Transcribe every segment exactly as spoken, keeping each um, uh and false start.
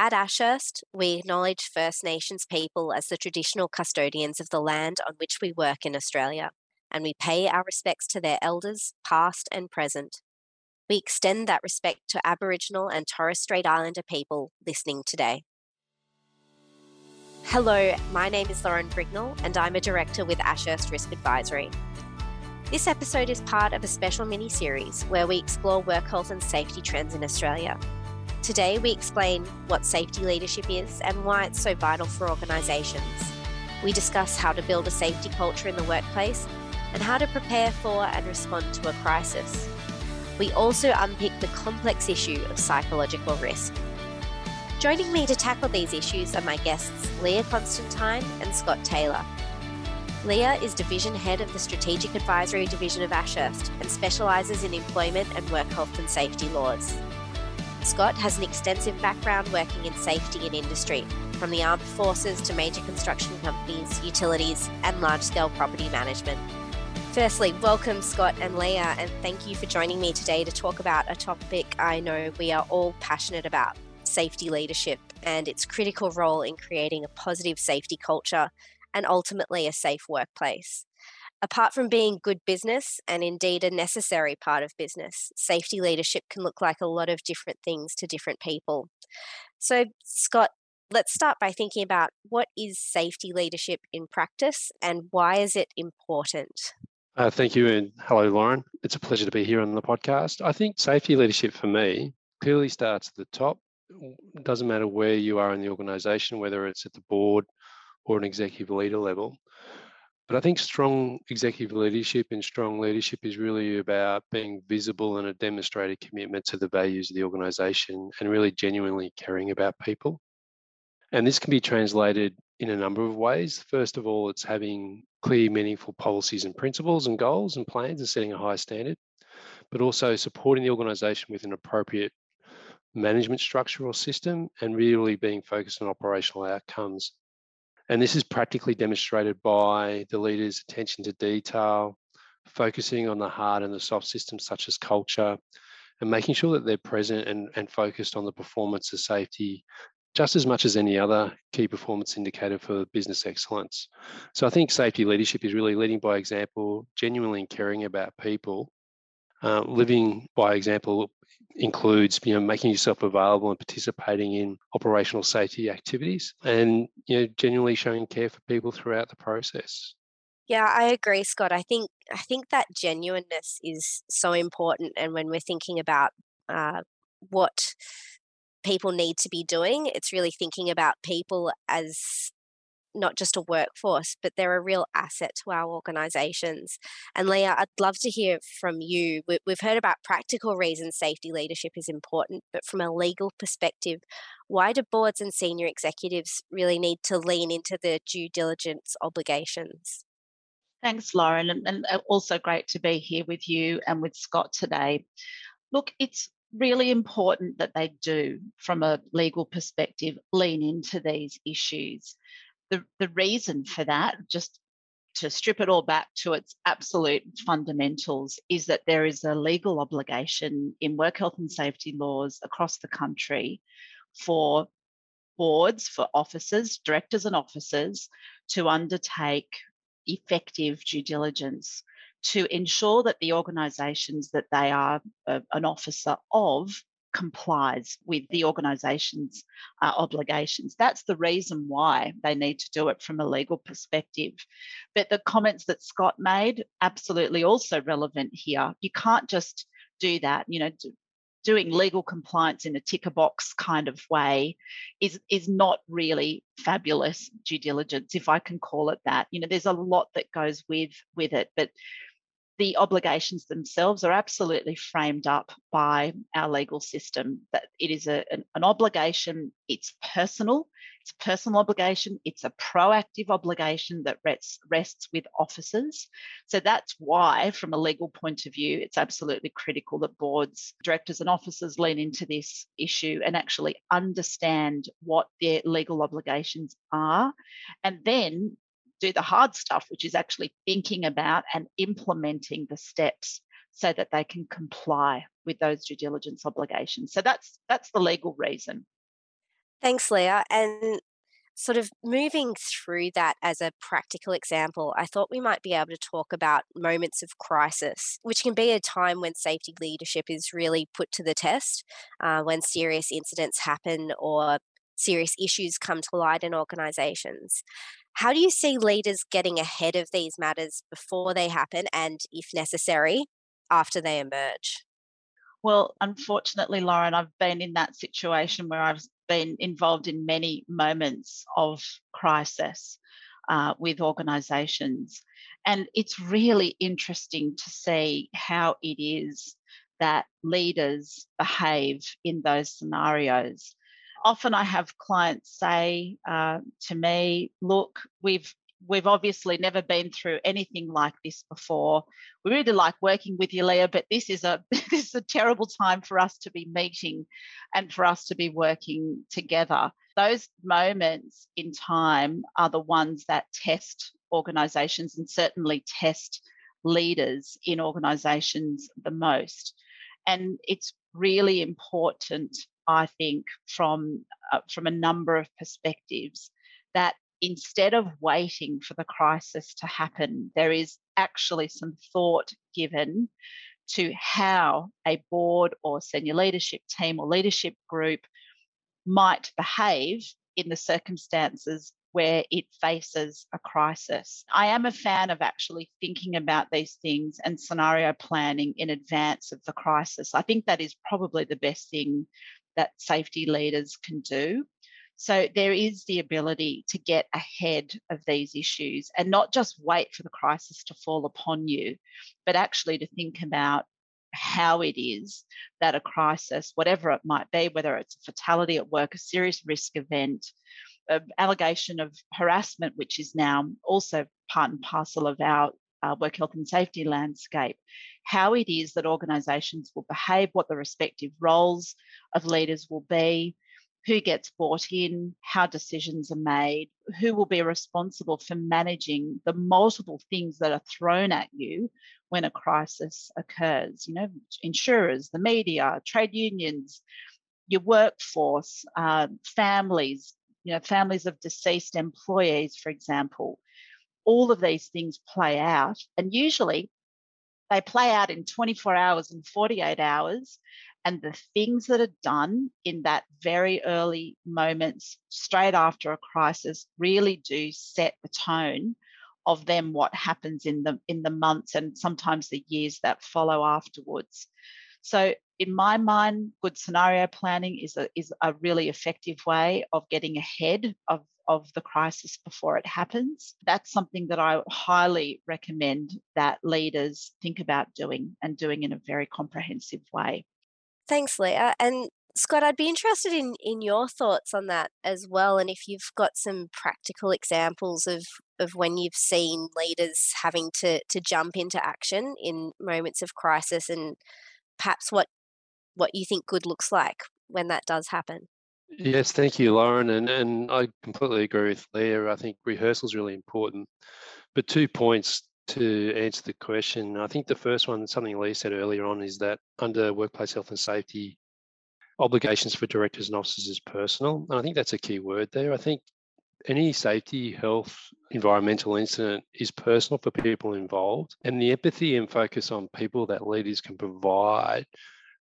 At Ashurst, we acknowledge First Nations people as the traditional custodians of the land on which we work in Australia, and we pay our respects to their elders, past and present. We extend that respect to Aboriginal and Torres Strait Islander people listening today. Hello, my name is Lauren Brignall, and I'm a director with Ashurst Risk Advisory. This episode is part of a special mini-series where we explore work health and safety trends in Australia. Today, we explain what safety leadership is and why it's so vital for organisations. We discuss how to build a safety culture in the workplace and how to prepare for and respond to a crisis. We also unpick the complex issue of psychological risk. Joining me to tackle these issues are my guests, Leah Constantine and Scott Taylor. Leah is Division Head of the Strategic Advisory Division of Ashurst and specialises in employment and work health and safety laws. Scott has an extensive background working in safety and industry, from the armed forces to major construction companies, utilities, and large-scale property management. Firstly, welcome Scott and Leah, and thank you for joining me today to talk about a topic I know we are all passionate about, safety leadership and its critical role in creating a positive safety culture and ultimately a safe workplace. Apart from being good business and indeed a necessary part of business, safety leadership can look like a lot of different things to different people. So Scott, let's start by thinking about what is safety leadership in practice and why is it important? Uh, thank you and hello, Lauren. It's a pleasure to be here on the podcast. I think safety leadership for me clearly starts at the top. It doesn't matter where you are in the organisation, whether it's at the board or an executive leader level. But I think strong executive leadership and strong leadership is really about being visible and a demonstrated commitment to the values of the organisation and really genuinely caring about people. And this can be translated in a number of ways. First of all, it's having clear, meaningful policies and principles and goals and plans and setting a high standard, but also supporting the organisation with an appropriate management structure or system and really being focused on operational outcomes. And this is practically demonstrated by the leader's attention to detail, focusing on the hard and the soft systems such as culture, and making sure that they're present and, and focused on the performance of safety just as much as any other key performance indicator for business excellence. So I think safety leadership is really leading by example, genuinely caring about people. Uh, living by example includes, you know, making yourself available and participating in operational safety activities and, you know, genuinely showing care for people throughout the process. Yeah, I agree, Scott. I think I think that genuineness is so important. And when we're thinking about uh, what people need to be doing, it's really thinking about people as not just a workforce, but they're a real asset to our organisations. And Leah, I'd love to hear from you. We've heard about practical reasons safety leadership is important, but from a legal perspective, why do boards and senior executives really need to lean into their due diligence obligations? Thanks, Lauren, and also great to be here with you and with Scott today. Look, it's really important that they do, from a legal perspective, lean into these issues. The, the reason for that, just to strip it all back to its absolute fundamentals, is that there is a legal obligation in work health and safety laws across the country for boards, for officers, directors and officers, to undertake effective due diligence to ensure that the organisations that they are a, an officer of complies with the organisation's uh, obligations. That's the reason why they need to do it from a legal perspective. But the comments that Scott made, absolutely also relevant here. You can't just do that, you know, do, doing legal compliance in a ticker box kind of way is, is not really fabulous due diligence, if I can call it that. You know, there's a lot that goes with, with it, but the obligations themselves are absolutely framed up by our legal system. That it is a, an, an obligation, it's personal, it's a personal obligation, it's a proactive obligation that rests, rests with officers. So that's why, from a legal point of view, it's absolutely critical that boards, directors and officers lean into this issue and actually understand what their legal obligations are, and then do the hard stuff, which is actually thinking about and implementing the steps so that they can comply with those due diligence obligations. So that's that's the legal reason. Thanks, Leah. And sort of moving through that as a practical example, I thought we might be able to talk about moments of crisis, which can be a time when safety leadership is really put to the test, uh, when serious incidents happen or serious issues come to light in organisations. How do you see leaders getting ahead of these matters before they happen and, if necessary, after they emerge? Well, unfortunately, Lauren, I've been in that situation where I've been involved in many moments of crisis uh, with organisations. And it's really interesting to see how it is that leaders behave in those scenarios. Often I have clients say uh, to me, look, we've We've obviously never been through anything like this before. We really like working with you, Leah, but this is a this is a terrible time for us to be meeting and for us to be working together. Those moments in time are the ones that test organisations and certainly test leaders in organisations the most. And it's really important, I think, from, uh, from a number of perspectives that instead of waiting for the crisis to happen, there is actually some thought given to how a board or senior leadership team or leadership group might behave in the circumstances where it faces a crisis. I am a fan of actually thinking about these things and scenario planning in advance of the crisis. I think that is probably the best thing that safety leaders can do. So there is the ability to get ahead of these issues and not just wait for the crisis to fall upon you, but actually to think about how it is that a crisis, whatever it might be, whether it's a fatality at work, a serious risk event, an allegation of harassment, which is now also part and parcel of our Uh, work health and safety landscape, how it is that organisations will behave, what the respective roles of leaders will be, who gets bought in, how decisions are made, who will be responsible for managing the multiple things that are thrown at you when a crisis occurs. You know, insurers, the media, trade unions, your workforce, uh, families, you know, families of deceased employees, for example. All of these things play out, and usually they play out in twenty-four hours and forty-eight hours, and the things that are done in that very early moments straight after a crisis really do set the tone of then what happens in the in the months and sometimes the years that follow afterwards. So in my mind, good scenario planning is a, is a really effective way of getting ahead of of the crisis before it happens. That's something that I highly recommend that leaders think about doing and doing in a very comprehensive way. Thanks, Leah. And Scott, I'd be interested in, in your thoughts on that as well. And if you've got some practical examples of, of when you've seen leaders having to, to jump into action in moments of crisis and perhaps what, what you think good looks like when that does happen. Yes, thank you, Lauren. And, and I completely agree with Leah. I think rehearsal is really important. But two points to answer the question. I think the first one, something Leah said earlier on, is that under workplace health and safety, obligations for directors and officers is personal. And I think that's a key word there. I think any safety, health, environmental incident is personal for people involved. And the empathy and focus on people that leaders can provide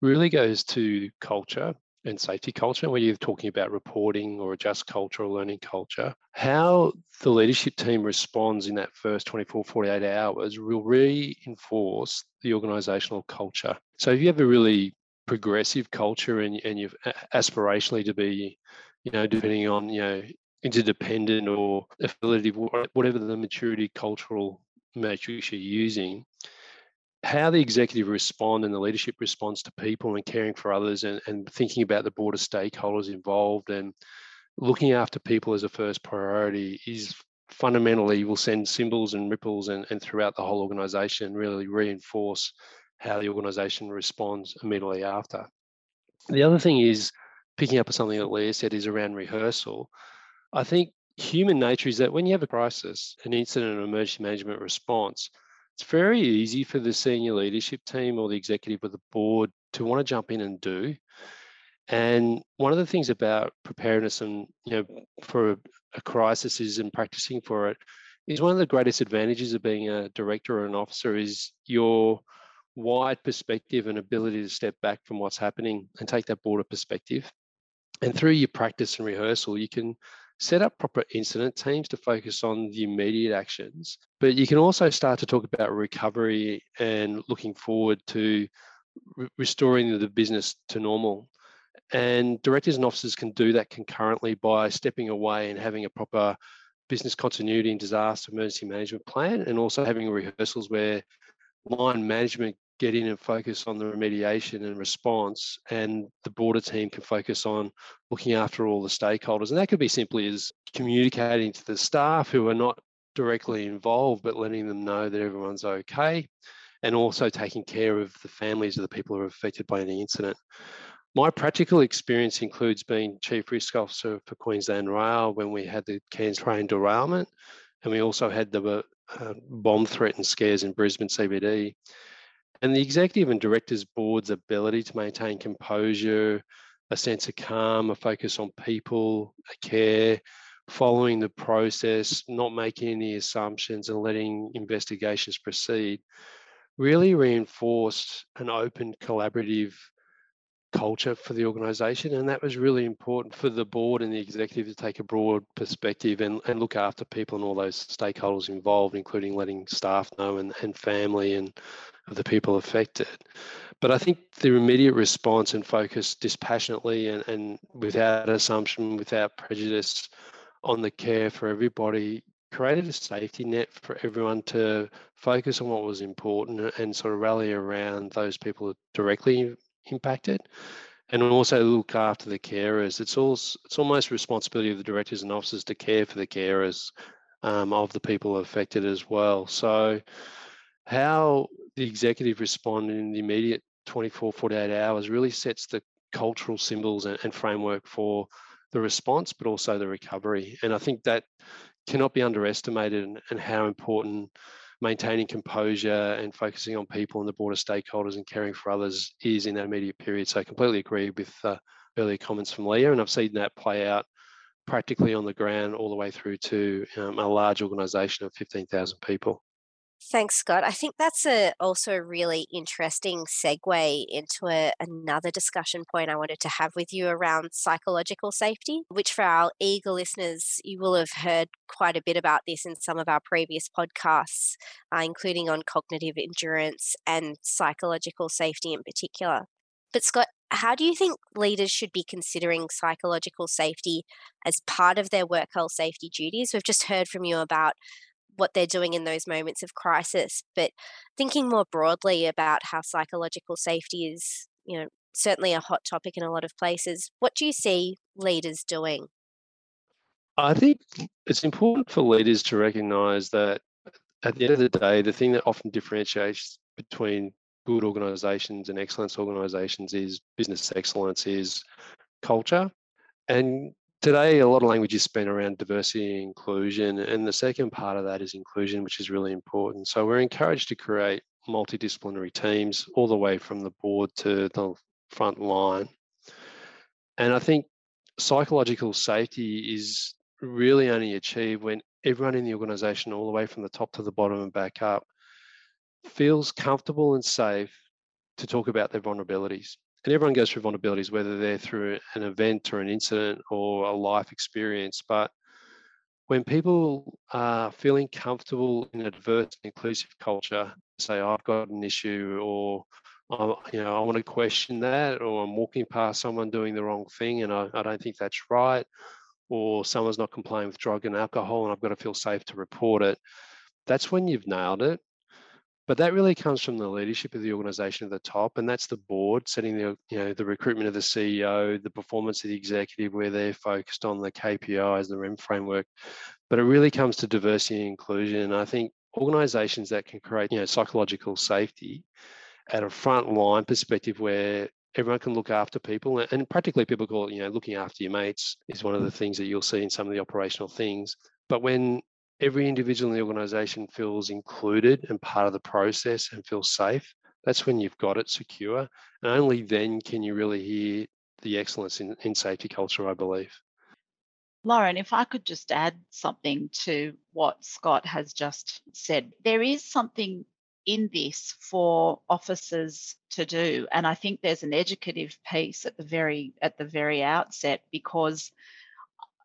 really goes to culture and safety culture, where you're talking about reporting or a just culture or learning culture. How the leadership team responds in that first twenty-four, forty-eight hours will reinforce the organisational culture. So if you have a really progressive culture and, and you've aspirationally to be, you know, depending on, you know, interdependent or affiliative, whatever the maturity cultural matrix you're using, how the executive respond and the leadership responds to people and caring for others and, and thinking about the broader stakeholders involved and looking after people as a first priority is fundamentally will send symbols and ripples and, and throughout the whole organisation, really reinforce how the organisation responds immediately after. The other thing is, picking up on something that Leah said, is around rehearsal. I think human nature is that when you have a crisis, an incident, an emergency management response, it's very easy for the senior leadership team or the executive or the board to want to jump in and do. And one of the things about preparedness and, you know, for a, a crisis is, and practicing for it, is one of the greatest advantages of being a director or an officer is your wide perspective and ability to step back from what's happening and take that broader perspective. And through your practice and rehearsal, you can set up proper incident teams to focus on the immediate actions, but you can also start to talk about recovery and looking forward to re- restoring the business to normal. And directors and officers can do that concurrently by stepping away and having a proper business continuity and disaster emergency management plan, and also having rehearsals where line management get in and focus on the remediation and response, and the broader team can focus on looking after all the stakeholders. And that could be simply as communicating to the staff who are not directly involved, but letting them know that everyone's okay, and also taking care of the families of the people who are affected by any incident. My practical experience includes being Chief Risk Officer for Queensland Rail when we had the Cairns train derailment, and we also had the uh, bomb threat and scares in Brisbane C B D. And the executive and directors board's ability to maintain composure, a sense of calm, a focus on people, a care, following the process, not making any assumptions and letting investigations proceed, really reinforced an open, collaborative culture for the organisation. And that was really important for the board and the executive to take a broad perspective and, and look after people and all those stakeholders involved, including letting staff know and, and family and of the people affected. But I think the immediate response and focus dispassionately and, and without assumption, without prejudice on the care for everybody, created a safety net for everyone to focus on what was important and sort of rally around those people directly impacted, and also look after the carers. It's all it's almost responsibility of the directors and officers to care for the carers um, of the people affected as well. So how the executive responded in the immediate twenty-four, forty-eight hours really sets the cultural symbols and, and framework for the response, but also the recovery. And I think that cannot be underestimated, and, and how important maintaining composure and focusing on people and the broader stakeholders and caring for others is in that immediate period. So I completely agree with uh, earlier comments from Leah, and I've seen that play out practically on the ground all the way through to um, a large organisation of fifteen thousand people. Thanks, Scott. I think that's a, also a really interesting segue into a, another discussion point I wanted to have with you around psychological safety, which for our eager listeners, you will have heard quite a bit about this in some of our previous podcasts, uh, including on cognitive endurance and psychological safety in particular. But Scott, how do you think leaders should be considering psychological safety as part of their work health safety duties? We've just heard from you about what they're doing in those moments of crisis, but thinking more broadly about how psychological safety is, you know, certainly a hot topic in a lot of places. What do you see leaders doing? I think it's important for leaders to recognise that at the end of the day, the thing that often differentiates between good organisations and excellence organisations is business excellence, is culture. And today, a lot of language is spent around diversity and inclusion, and the second part of that is inclusion, which is really important. So we're encouraged to create multidisciplinary teams all the way from the board to the front line. And I think psychological safety is really only achieved when everyone in the organisation, all the way from the top to the bottom and back up, feels comfortable and safe to talk about their vulnerabilities. And everyone goes through vulnerabilities, whether they're through an event or an incident or a life experience. But when people are feeling comfortable in a diverse and inclusive culture, say, I've got an issue, or you know, I want to question that, or I'm walking past someone doing the wrong thing and I, I don't think that's right, or someone's not complying with drug and alcohol and I've got to feel safe to report it, that's when you've nailed it. But that really comes from the leadership of the organisation at the top, and that's the board setting the, you know, the recruitment of the C E O, the performance of the executive, where they're focused on the K P Is, the R E M framework. But it really comes to diversity and inclusion. And I think organisations that can create, you know, psychological safety at a frontline perspective where everyone can look after people, and practically people call it, you know, looking after your mates is one of the things that you'll see in some of the operational things. But when every individual in the organisation feels included and part of the process and feels safe, that's when you've got it secure. And only then can you really hear the excellence in, in safety culture, I believe. Lauren, if I could just add something to what Scott has just said. There is something in this for officers to do, and I think there's an educative piece at the very at the very outset, because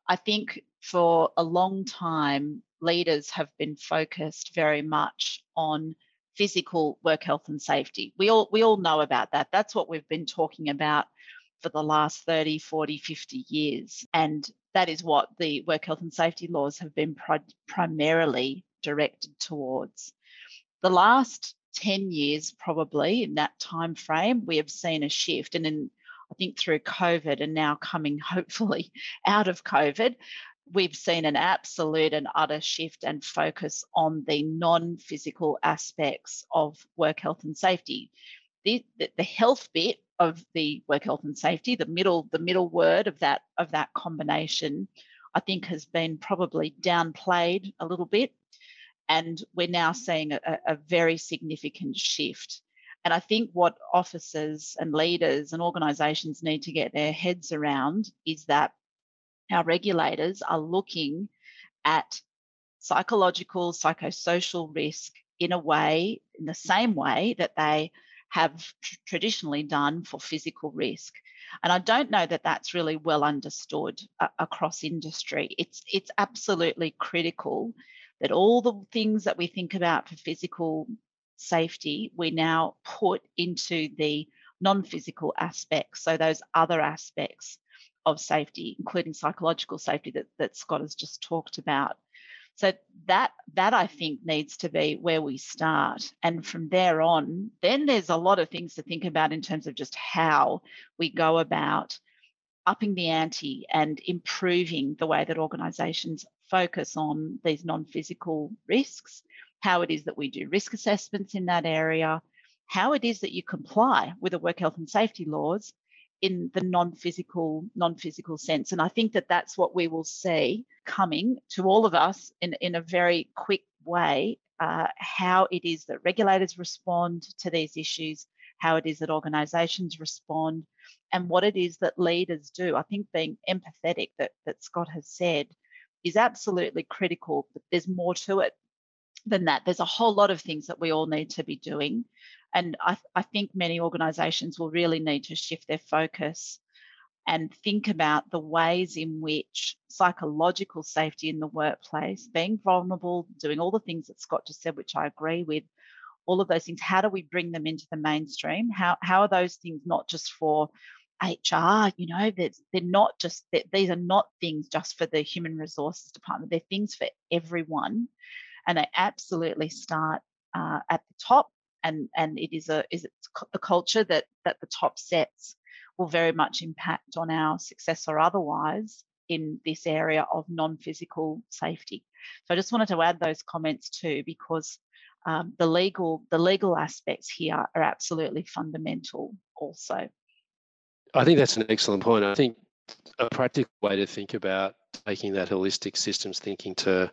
I think for a long time leaders have been focused very much on physical work health and safety. We all we all know about that. That's what we've been talking about for the last thirty, forty, fifty years, and that is what the work health and safety laws have been pri- primarily directed towards. The last ten years, probably in that time frame, we have seen a shift, and in, I think through COVID and now coming hopefully out of COVID, we've seen an absolute and utter shift and focus on the non-physical aspects of work health and safety. The, the, the health bit of the work health and safety, the middle, the middle word of that of that combination, I think has been probably downplayed a little bit. And we're now seeing a, a very significant shift. And I think what officers and leaders and organisations need to get their heads around is that our regulators are looking at psychological, psychosocial risk in a way, in the same way that they have tr- traditionally done for physical risk. And I don't know that that's really well understood uh, across industry. It's, it's absolutely critical that all the things that we think about for physical safety, we now put into the non-physical aspects, so those other aspects of safety, including psychological safety that, that Scott has just talked about. So that, that I think needs to be where we start. And from there on, then there's a lot of things to think about in terms of just how we go about upping the ante and improving the way that organisations focus on these non-physical risks, how it is that we do risk assessments in that area, how it is that you comply with the work health and safety laws in the non-physical, non-physical sense. And I think that that's what we will see coming to all of us in, in a very quick way, uh, how it is that regulators respond to these issues, how it is that organisations respond, and what it is that leaders do. I think being empathetic, that, that Scott has said, is absolutely critical, but there's more to it than that. There's a whole lot of things that we all need to be doing. And I, I think many organisations will really need to shift their focus and think about the ways in which psychological safety in the workplace, being vulnerable, doing all the things that Scott just said, which I agree with, all of those things, how do we bring them into the mainstream? How, how are those things not just for H R, you know, they're, they're not just, they're, these are not things just for the human resources department, they're things for everyone. And they absolutely start uh, at the top, and, and it is a is a culture that, that the top sets will very much impact on our success or otherwise in this area of non-physical safety. So I just wanted to add those comments too, because um, the legal the legal aspects here are absolutely fundamental also. I think that's an excellent point. I think a practical way to think about taking that holistic systems thinking to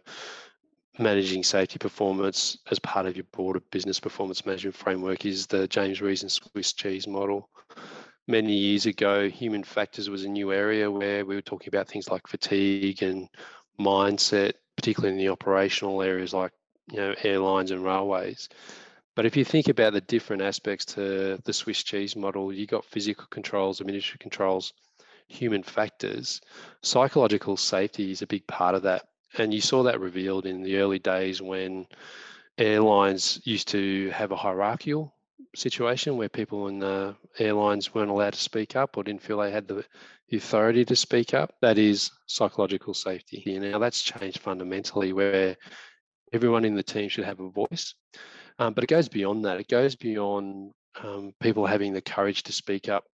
managing safety performance as part of your broader business performance management framework is the James Reason Swiss cheese model. Many years ago, human factors was a new area where we were talking about things like fatigue and mindset, particularly in the operational areas like, you know, airlines and railways. But if you think about the different aspects to the Swiss cheese model, you got physical controls, administrative controls, human factors. Psychological safety is a big part of that. And you saw that revealed in the early days when airlines used to have a hierarchical situation where people in the airlines weren't allowed to speak up or didn't feel they had the authority to speak up. That is psychological safety. And now that's changed fundamentally, where everyone in the team should have a voice. Um, but it goes beyond that. It goes beyond um, people having the courage to speak up,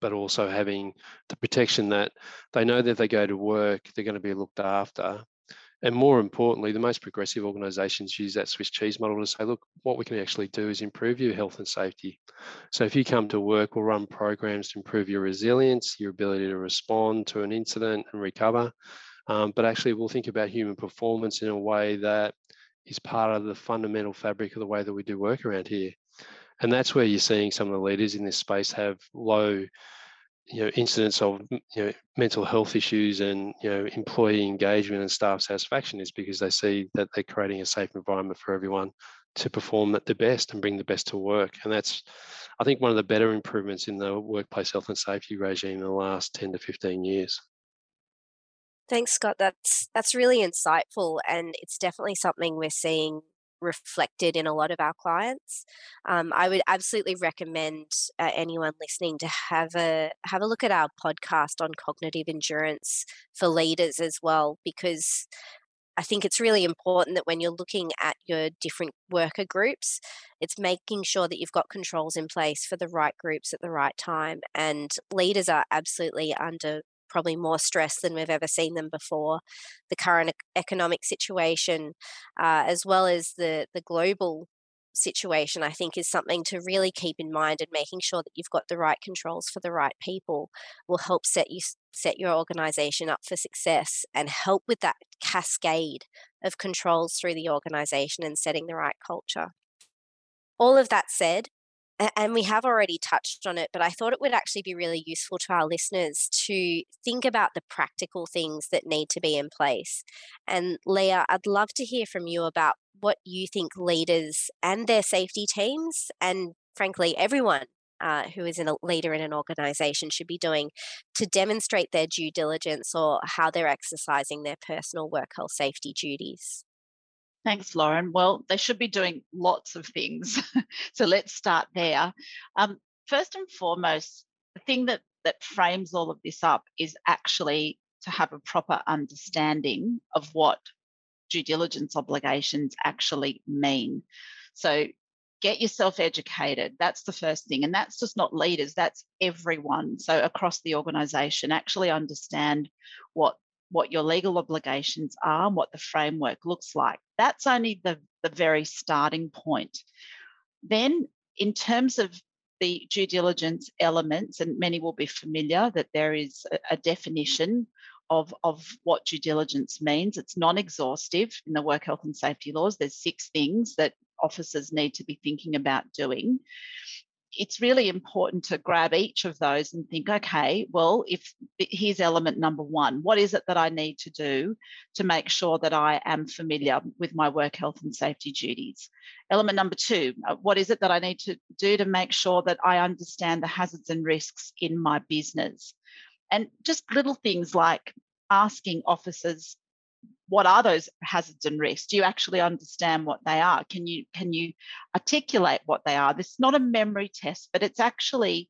but also having the protection that they know that if they go to work, they're going to be looked after. And more importantly, the most progressive organisations use that Swiss cheese model to say, look, what we can actually do is improve your health and safety. So if you come to work, we'll run programs to improve your resilience, your ability to respond to an incident and recover. Um, but actually, we'll think about human performance in a way that is part of the fundamental fabric of the way that we do work around here. And that's where you're seeing some of the leaders in this space have low you know, incidents of you know, mental health issues and you know, employee engagement and staff satisfaction is because they see that they're creating a safe environment for everyone to perform at the best and bring the best to work. And that's, I think, one of the better improvements in the workplace health and safety regime in the last ten to fifteen years. Thanks, Scott. That's that's really insightful, and it's definitely something we're seeing reflected in a lot of our clients. Um, I would absolutely recommend uh, anyone listening to have a have a look at our podcast on cognitive endurance for leaders as well, because I think it's really important that when you're looking at your different worker groups, it's making sure that you've got controls in place for the right groups at the right time. And leaders are absolutely under probably more stress than we've ever seen them before. The current economic situation, uh, as well as the, the global situation, I think is something to really keep in mind, and making sure that you've got the right controls for the right people will help set you set your organisation up for success and help with that cascade of controls through the organisation and setting the right culture. All of that said, and we have already touched on it, but I thought it would actually be really useful to our listeners to think about the practical things that need to be in place. And Leah, I'd love to hear from you about what you think leaders and their safety teams, and frankly, everyone uh, who is a leader in an organisation should be doing to demonstrate their due diligence or how they're exercising their personal work health safety duties. Thanks, Lauren. Well, they should be doing lots of things. So let's start there. Um, first and foremost, the thing that, that frames all of this up is actually to have a proper understanding of what due diligence obligations actually mean. So get yourself educated. That's the first thing. And that's just not leaders, that's everyone. So across the organisation, actually understand what what your legal obligations are and what the framework looks like. That's only the, the very starting point. Then in terms of the due diligence elements, and many will be familiar that there is a definition of, of what due diligence means. It's non-exhaustive in the work health and safety laws. There's six things that officers need to be thinking about doing. It's really important to grab each of those and think, okay, well, if here's element number one, what is it that I need to do to make sure that I am familiar with my work health and safety duties? Element number two, what is it that I need to do to make sure that I understand the hazards and risks in my business? And just little things like asking officers, what are those hazards and risks? Do you actually understand what they are? Can you can you articulate what they are? This is not a memory test, but it's actually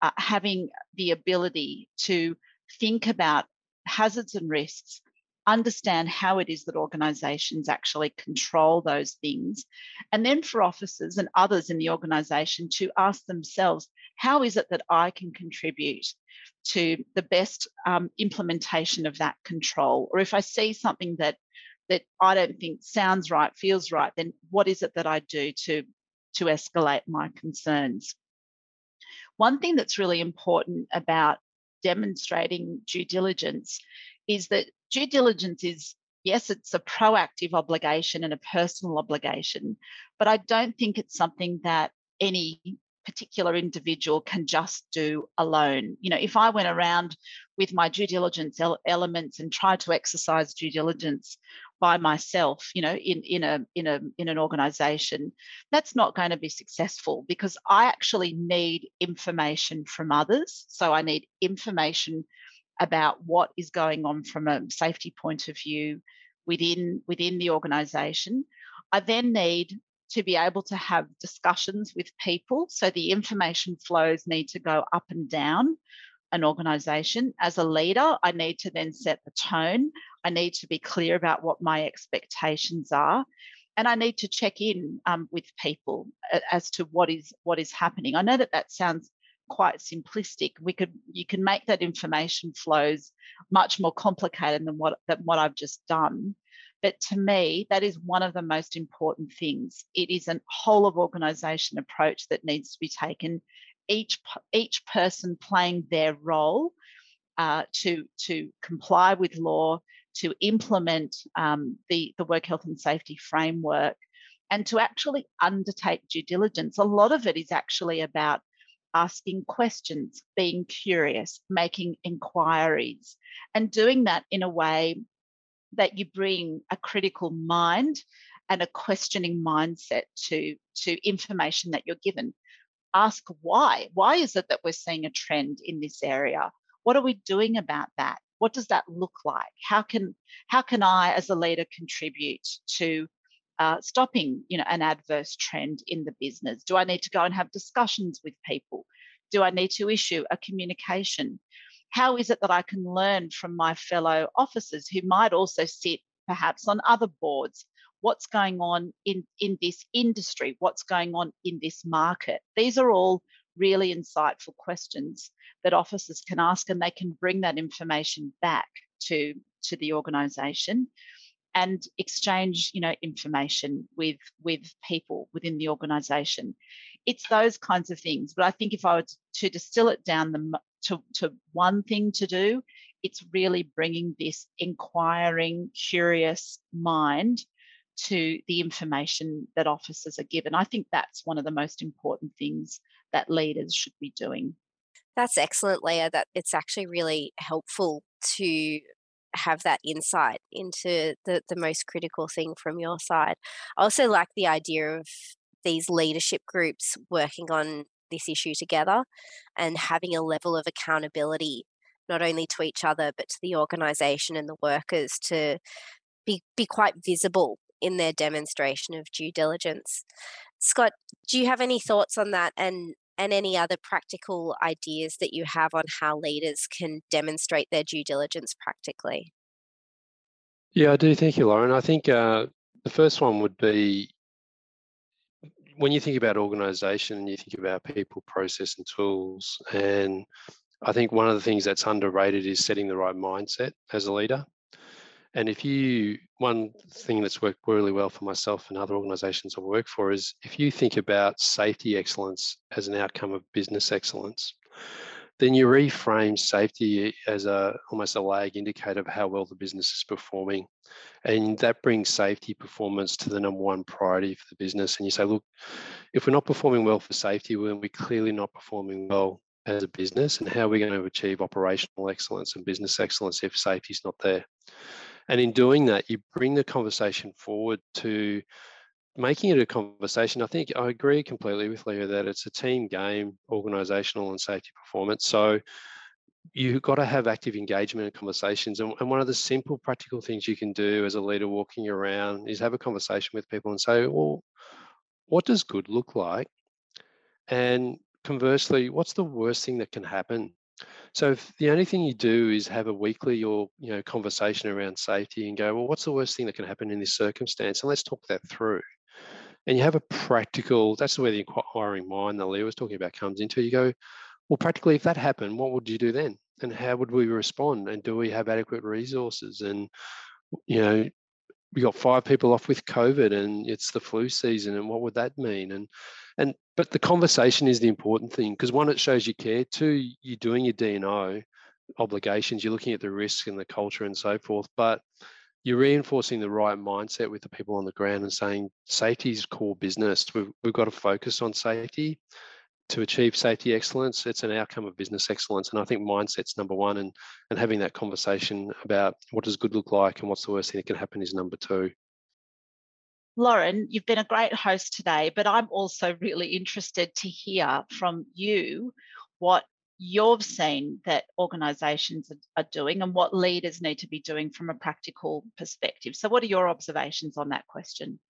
uh, having the ability to think about hazards and risks, understand how it is that organisations actually control those things, and then for officers and others in the organisation to ask themselves, how is it that I can contribute to the best um, implementation of that control? Or if I see something that that I don't think sounds right, feels right, then what is it that I do to, to escalate my concerns? One thing that's really important about demonstrating due diligence is that due diligence is, yes, it's a proactive obligation and a personal obligation, but I don't think it's something that any particular individual can just do alone. You know, if I went around with my due diligence elements and tried to exercise due diligence by myself, you know, in in a in a in an organization, that's not going to be successful, because I actually need information from others. So I need information about what is going on from a safety point of view within within the organization. I then need to be able to have discussions with people. So the information flows need to go up and down an organisation. As a leader, I need to then set the tone. I need to be clear about what my expectations are. And I need to check in um, with people as to what is what is happening. I know that that sounds quite simplistic. We could you can make that information flows much more complicated than what than what I've just done. But to me, that is one of the most important things. It is a whole of organisation approach that needs to be taken, each, each person playing their role uh, to, to comply with law, to implement um, the, the work health and safety framework, and to actually undertake due diligence. A lot of it is actually about asking questions, being curious, making inquiries, and doing that in a way that you bring a critical mind and a questioning mindset to, to information that you're given. Ask why. Why is it that we're seeing a trend in this area? What are we doing about that? What does that look like? How can, how can I, as a leader, contribute to uh, stopping, you know, an adverse trend in the business? Do I need to go and have discussions with people? Do I need to issue a communication? How is it that I can learn from my fellow officers who might also sit perhaps on other boards? What's going on in, in this industry? What's going on in this market? These are all really insightful questions that officers can ask, and they can bring that information back to, to the organisation and exchange, you know, information with, with people within the organisation. It's those kinds of things. But I think if I were to distill it down the, to, to one thing to do, it's really bringing this inquiring, curious mind to the information that officers are given. I think that's one of the most important things that leaders should be doing. That's excellent, Leah. That it's actually really helpful to have that insight into the, the most critical thing from your side. I also like the idea of these leadership groups working on this issue together and having a level of accountability, not only to each other, but to the organisation and the workers, to be, be quite visible in their demonstration of due diligence. Scott, do you have any thoughts on that, and, and any other practical ideas that you have on how leaders can demonstrate their due diligence practically? Yeah, I do. Thank you, Lauren. I think uh, the first one would be, when you think about organisation, you think about people, process and tools. And I think one of the things that's underrated is setting the right mindset as a leader. And if you, one thing that's worked really well for myself and other organisations I work for is, if you think about safety excellence as an outcome of business excellence, then you reframe safety as a almost a lag indicator of how well the business is performing. And that brings safety performance to the number one priority for the business. And you say, look, if we're not performing well for safety, then we're clearly not performing well as a business. And how are we going to achieve operational excellence and business excellence if safety is not there? And in doing that, you bring the conversation forward to making it a conversation. I think I agree completely with Leah that it's a team game, organisational and safety performance. So you've got to have active engagement and conversations. And, and one of the simple practical things you can do as a leader walking around is have a conversation with people and say, well, what does good look like? And conversely, what's the worst thing that can happen? So if the only thing you do is have a weekly or you know conversation around safety and go, well, what's the worst thing that can happen in this circumstance? And let's talk that through. And you have a practical, that's where the inquiring mind that Leah was talking about comes into. You go, well, practically, if that happened, what would you do then? And how would we respond? And do we have adequate resources? And, you know, we got five people off with COVID and it's the flu season, and what would that mean? And and but the conversation is the important thing, because one, it shows you care. Two, you're doing your D and O obligations, you're looking at the risk and the culture and so forth, but you're reinforcing the right mindset with the people on the ground and saying safety is core business. We've, we've got to focus on safety to achieve safety excellence. It's an outcome of business excellence. And I think mindset's number one, and, and having that conversation about what does good look like and what's the worst thing that can happen is number two. Lauren, you've been a great host today, but I'm also really interested to hear from you what you've seen that organisations are doing and what leaders need to be doing from a practical perspective. So what are your observations on that question?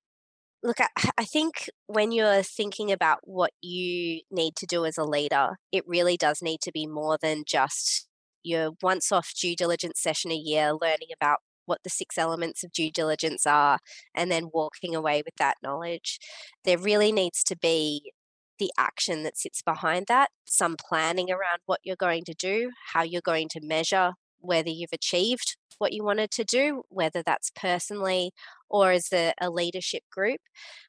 Look, I think when you're thinking about what you need to do as a leader, it really does need to be more than just your once-off due diligence session a year, learning about what the six elements of due diligence are, and then walking away with that knowledge. There really needs to be the action that sits behind that, some planning around what you're going to do, how you're going to measure whether you've achieved what you wanted to do, whether that's personally or as a, a leadership group,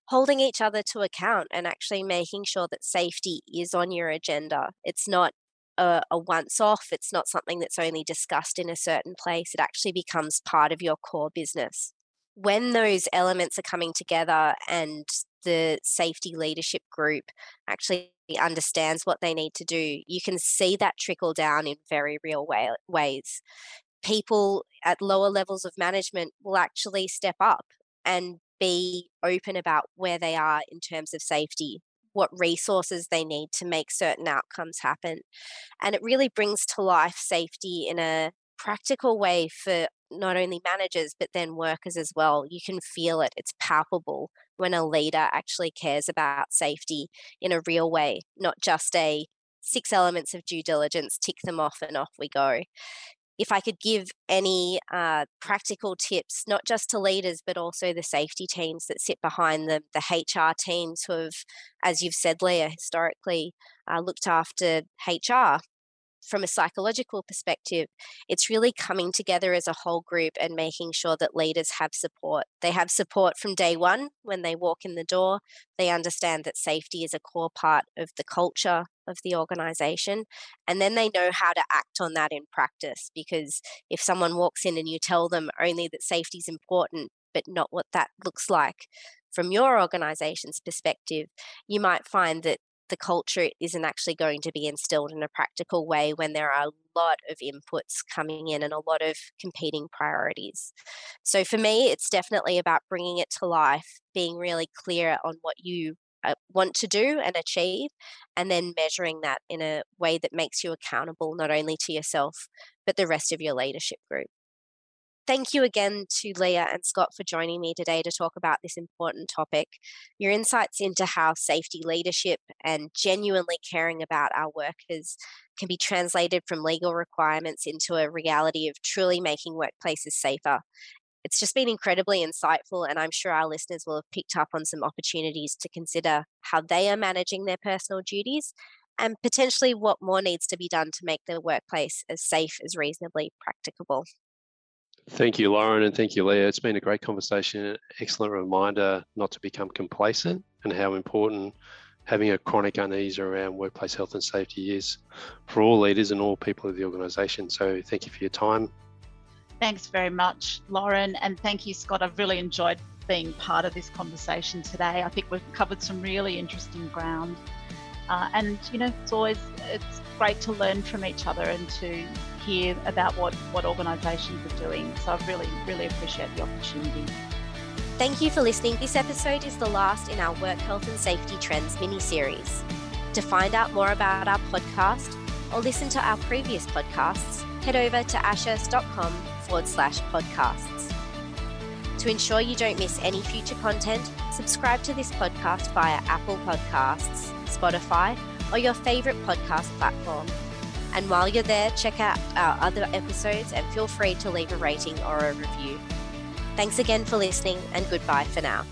holding each other to account and actually making sure that safety is on your agenda. It's not a, a once-off. It's not something that's only discussed in a certain place. It actually becomes part of your core business. When those elements are coming together and the safety leadership group actually understands what they need to do, you can see that trickle down in very real way, ways. People at lower levels of management will actually step up and be open about where they are in terms of safety, what resources they need to make certain outcomes happen. And it really brings to life safety in a practical way for not only managers, but then workers as well. You can feel it. It's palpable when a leader actually cares about safety in a real way, not just a six elements of due diligence, tick them off and off we go. If I could give any uh, practical tips, not just to leaders, but also the safety teams that sit behind them, the H R teams who have, as you've said, Leah, historically uh, looked after H R from a psychological perspective, it's really coming together as a whole group and making sure that leaders have support. They have support from day one when they walk in the door. They understand that safety is a core part of the culture of the organisation. And then they know how to act on that in practice, because if someone walks in and you tell them only that safety is important, but not what that looks like from your organisation's perspective, you might find that the culture isn't actually going to be instilled in a practical way when there are a lot of inputs coming in and a lot of competing priorities. So for me, it's definitely about bringing it to life, being really clear on what you want to do and achieve, and then measuring that in a way that makes you accountable, not only to yourself, but the rest of your leadership group. Thank you again to Leah and Scott for joining me today to talk about this important topic. Your insights into how safety leadership and genuinely caring about our workers can be translated from legal requirements into a reality of truly making workplaces safer. It's just been incredibly insightful, and I'm sure our listeners will have picked up on some opportunities to consider how they are managing their personal duties and potentially what more needs to be done to make their workplace as safe as reasonably practicable. Thank you, Lauren, and thank you, Leah. It's been a great conversation, an excellent reminder not to become complacent and how important having a chronic unease around workplace health and safety is for all leaders and all people of the organisation. So thank you for your time. Thanks very much, Lauren, and thank you, Scott. I've really enjoyed being part of this conversation today. I think we've covered some really interesting ground. Uh, and, you know, it's always it's great to learn from each other and to hear about what, what organisations are doing. So I really, really appreciate the opportunity. Thank you for listening. This episode is the last in our Work Health and Safety Trends mini-series. To find out more about our podcast or listen to our previous podcasts, head over to ashurst.com forward slash podcasts. To ensure you don't miss any future content, subscribe to this podcast via Apple Podcasts, Spotify, or your favourite podcast platform. And while you're there, check out our other episodes and feel free to leave a rating or a review. Thanks again for listening, and goodbye for now.